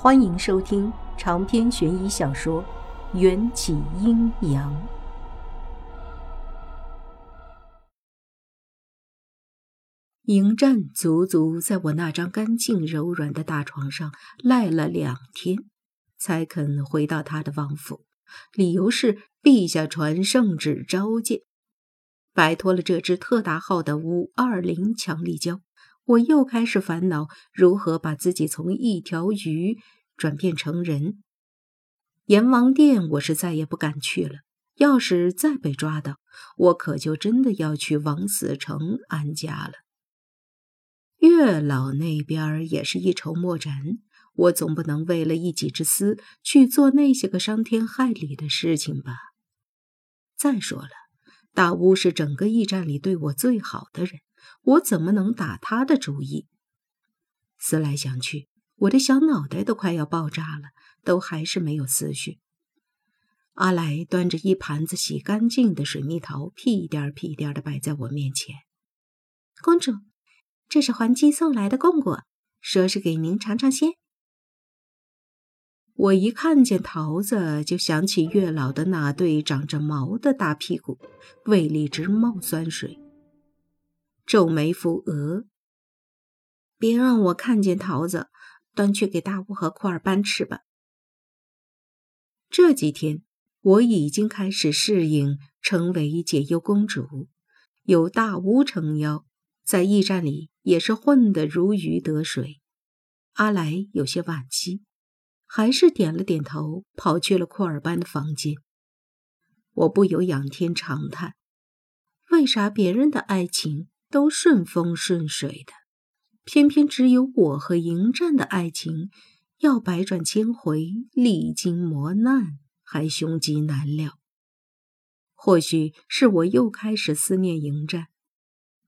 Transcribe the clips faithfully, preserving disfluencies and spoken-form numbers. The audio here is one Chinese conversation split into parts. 欢迎收听长篇悬疑小说《缘起阴阳》。迎战足足在我那张干净柔软的大床上赖了两天，才肯回到他的王府，理由是陛下传圣旨召见。摆脱了这只特大号的五二零强力胶，我又开始烦恼如何把自己从一条鱼转变成人。阎王殿我是再也不敢去了，要是再被抓到，我可就真的要去王死城安家了。月老那边也是一筹莫展，我总不能为了一己之私去做那些个伤天害理的事情吧。再说了，大巫是整个驿站里对我最好的人，我怎么能打他的主意？思来想去，我的小脑袋都快要爆炸了，都还是没有思绪。阿来端着一盘子洗干净的水蜜桃，屁颠屁颠地摆在我面前。公主，这是还姬送来的贡果，说是给您尝尝鲜。我一看见桃子，就想起月老的那对长着毛的大屁股，胃里直冒酸水。皱眉扶额，别让我看见桃子，端去给大巫和库尔班吃吧。这几天，我已经开始适应成为解忧公主，有大巫撑腰，在驿站里也是混得如鱼得水。阿来有些惋惜，还是点了点头，跑去了库尔班的房间。我不由仰天长叹，为啥别人的爱情都顺风顺水的，偏偏只有我和迎战的爱情要百转千回，历经磨难，还凶吉难料。或许是我又开始思念迎战，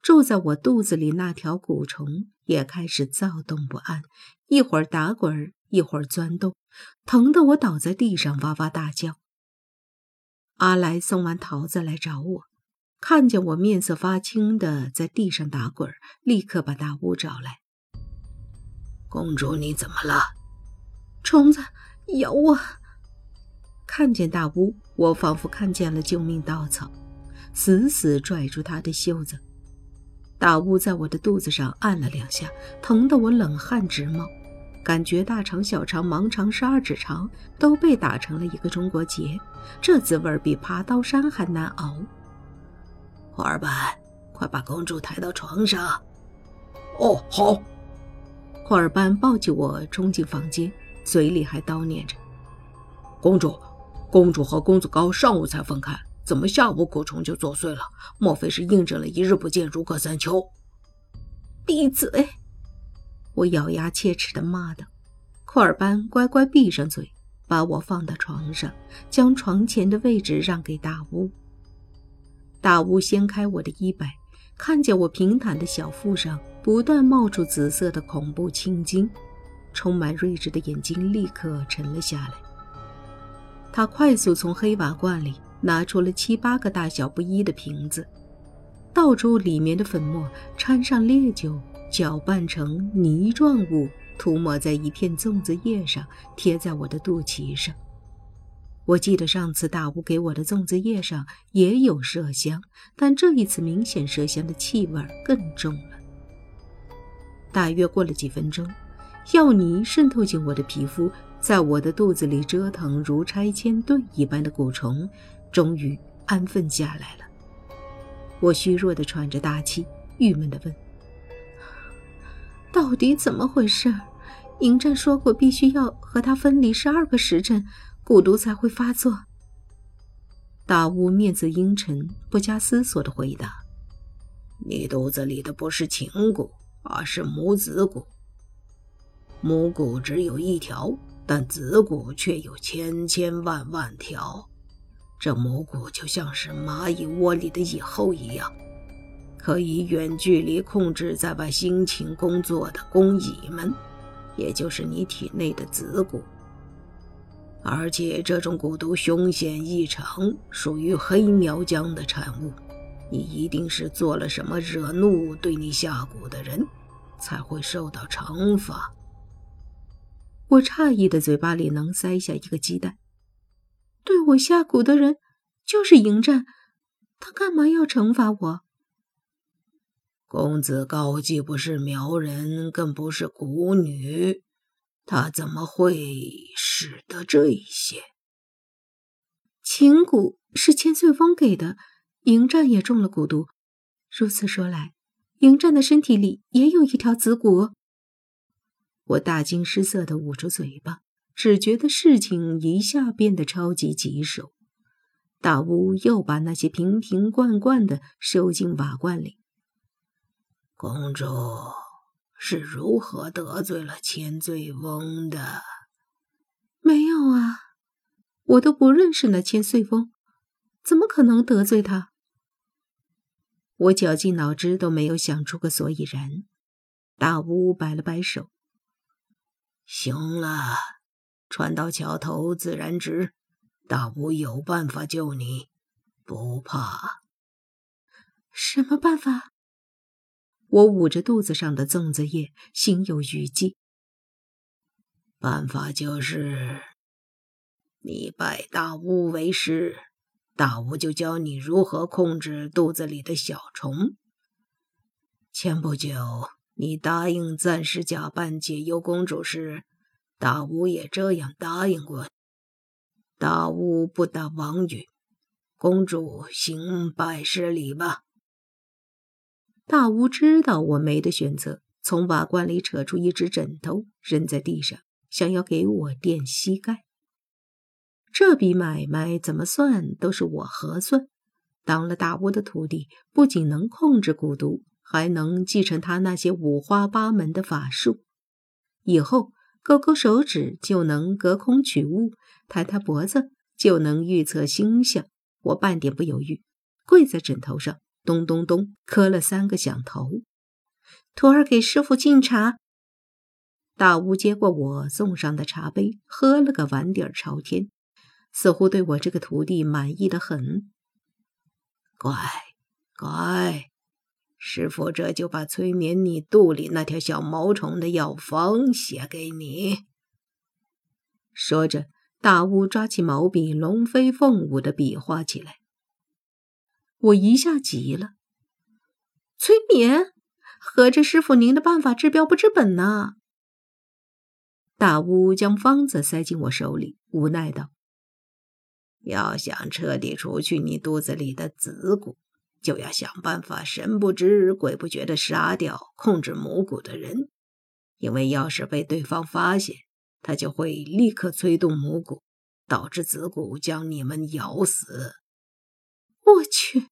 住在我肚子里那条蛊虫也开始躁动不安，一会儿打滚，一会儿钻动，疼得我倒在地上哇哇大叫。阿来送完桃子来找我，看见我面色发青的在地上打滚，立刻把大巫找来。公主，你怎么了？虫子咬我。看见大巫，我仿佛看见了救命稻草，死死拽住她的袖子。大巫在我的肚子上按了两下，疼得我冷汗直冒，感觉大肠小肠盲肠十二指肠都被打成了一个中国结，这滋味比爬刀山还难熬。库尔班，快把公主抬到床上。哦，好。库尔班抱起我冲进房间，嘴里还叨念着，公主公主和公子高上午才分开，怎么下午蛊虫就作祟了？莫非是印证了一日不见如隔三秋？闭嘴！我咬牙切齿地骂道。库尔班乖乖闭上嘴，把我放到床上，将床前的位置让给大巫。大巫掀开我的衣摆，看见我平坦的小腹上不断冒出紫色的恐怖青筋，充满睿智的眼睛立刻沉了下来。他快速从黑瓦罐里拿出了七八个大小不一的瓶子，倒出里面的粉末，掺上烈酒，搅拌成泥状物，涂抹在一片粽子叶上，贴在我的肚脐上。我记得上次大巫给我的粽子叶上也有麝香，但这一次明显麝香的气味更重了。大约过了几分钟，药泥渗透进我的皮肤，在我的肚子里折腾如拆迁队一般的蛊虫终于安分下来了。我虚弱地喘着大气，郁闷地问，到底怎么回事？迎战说过必须要和他分离十二个时辰，蛊毒才会发作。大巫面色阴沉，不加思索地回答，你肚子里的不是情蛊，而是母子蛊。母蛊只有一条，但子蛊却有千千万万条。这母蛊就像是蚂蚁窝里的蚁后一样，可以远距离控制在外辛勤工作的工蚁们，也就是你体内的子蛊。而且这种蛊毒凶险异常，属于黑苗疆的产物。你一定是做了什么惹怒对你下蛊的人，才会受到惩罚。我诧异的嘴巴里能塞下一个鸡蛋。对我下蛊的人就是嬴战，他干嘛要惩罚我？公子高既不是苗人，更不是蛊女，他怎么会使得这些？情蛊是千岁翁给的，嬴战也中了蛊毒。如此说来，嬴战的身体里也有一条子蛊。我大惊失色地捂住嘴巴，只觉得事情一下变得超级棘手。大巫又把那些瓶瓶罐罐的收进瓦罐里。公主是如何得罪了千岁翁的？没有啊，我都不认识那千岁翁，怎么可能得罪他？我绞尽脑汁都没有想出个所以然。大巫摆了摆手，行了，船到桥头自然直，大巫有办法救你，不怕。什么办法？我捂着肚子上的粽子叶，心有余悸。办法就是，你拜大巫为师，大巫就教你如何控制肚子里的小虫。前不久，你答应暂时假扮解忧公主时，大巫也这样答应过。大巫不打王语，公主行拜师礼吧。大巫知道我没得选择，从瓦罐里扯出一只枕头扔在地上，想要给我垫膝盖。这笔买卖怎么算都是我核算，当了大巫的徒弟，不仅能控制蛊毒，还能继承他那些五花八门的法术。以后勾勾手指就能隔空取物，抬抬脖子就能预测星象。我半点不犹豫，跪在枕头上咚咚咚磕了三个响头。徒儿给师傅敬茶。大巫接过我送上的茶杯，喝了个碗底朝天，似乎对我这个徒弟满意得很。乖乖，师傅这就把催眠你肚里那条小毛虫的药方写给你。说着，大巫抓起毛笔，龙飞凤舞的比划起来。我一下急了，催眠？合着师傅您的办法治标不治本呢？大巫将方子塞进我手里，无奈道：要想彻底除去你肚子里的子蛊，就要想办法神不知鬼不觉地杀掉控制母蛊的人，因为要是被对方发现，他就会立刻催动母蛊，导致子蛊将你们咬死。我去，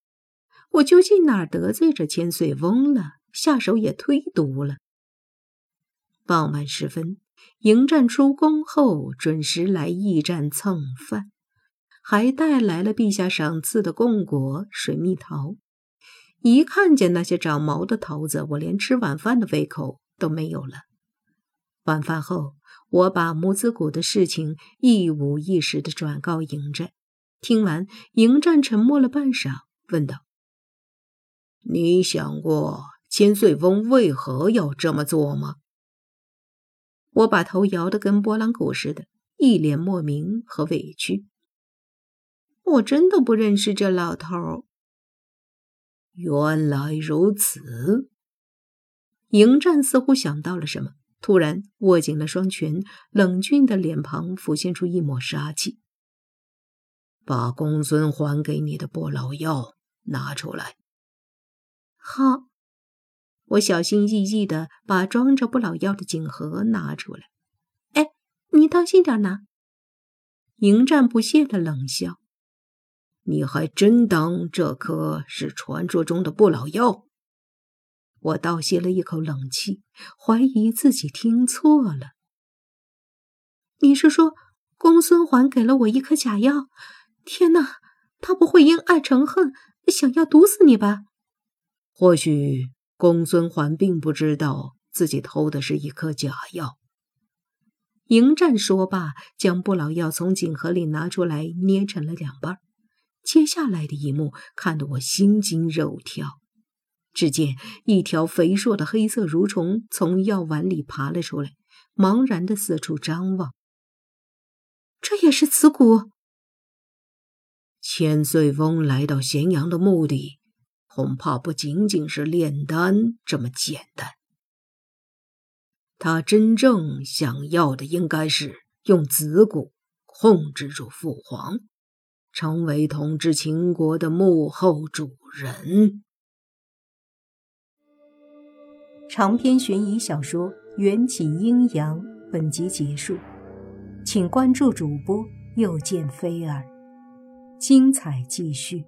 我究竟哪儿得罪这千岁翁了，下手也忒毒了。傍晚时分，迎战出宫后准时来驿站蹭饭，还带来了陛下赏赐的贡果水蜜桃。一看见那些长毛的桃子，我连吃晚饭的胃口都没有了。晚饭后，我把母子蛊的事情一五一十地转告嬴战。听完，嬴战沉默了半晌，问道：你想过千岁翁为何要这么做吗？我把头摇得跟拨浪鼓似的，一脸莫名和委屈。我真的不认识这老头。原来如此。嬴战似乎想到了什么，突然握紧了双拳，冷峻的脸庞浮现出一抹杀气。把公孙还给你的不老药拿出来。好。我小心翼翼地把装着不老药的锦盒拿出来。哎，你当心点拿。嬴战不屑地冷笑。你还真当这颗是传说中的不老药？我倒吸了一口冷气，怀疑自己听错了。你是说公孙还给了我一颗假药？天哪，他不会因爱成恨，想要毒死你吧？或许公孙还并不知道自己偷的是一颗假药。迎战说罢，将不老药从锦盒里拿出来，捏成了两半。接下来的一幕看得我心惊肉跳。只见一条肥硕的黑色蠕虫从药丸里爬了出来，茫然地四处张望。这也是此谷？千岁翁来到咸阳的目的，恐怕不仅仅是炼丹这么简单。他真正想要的应该是用子谷控制住父皇，成为统治秦国的幕后主人。长篇悬疑小说《缘起阴阳》本集结束，请关注主播又见菲儿，精彩继续。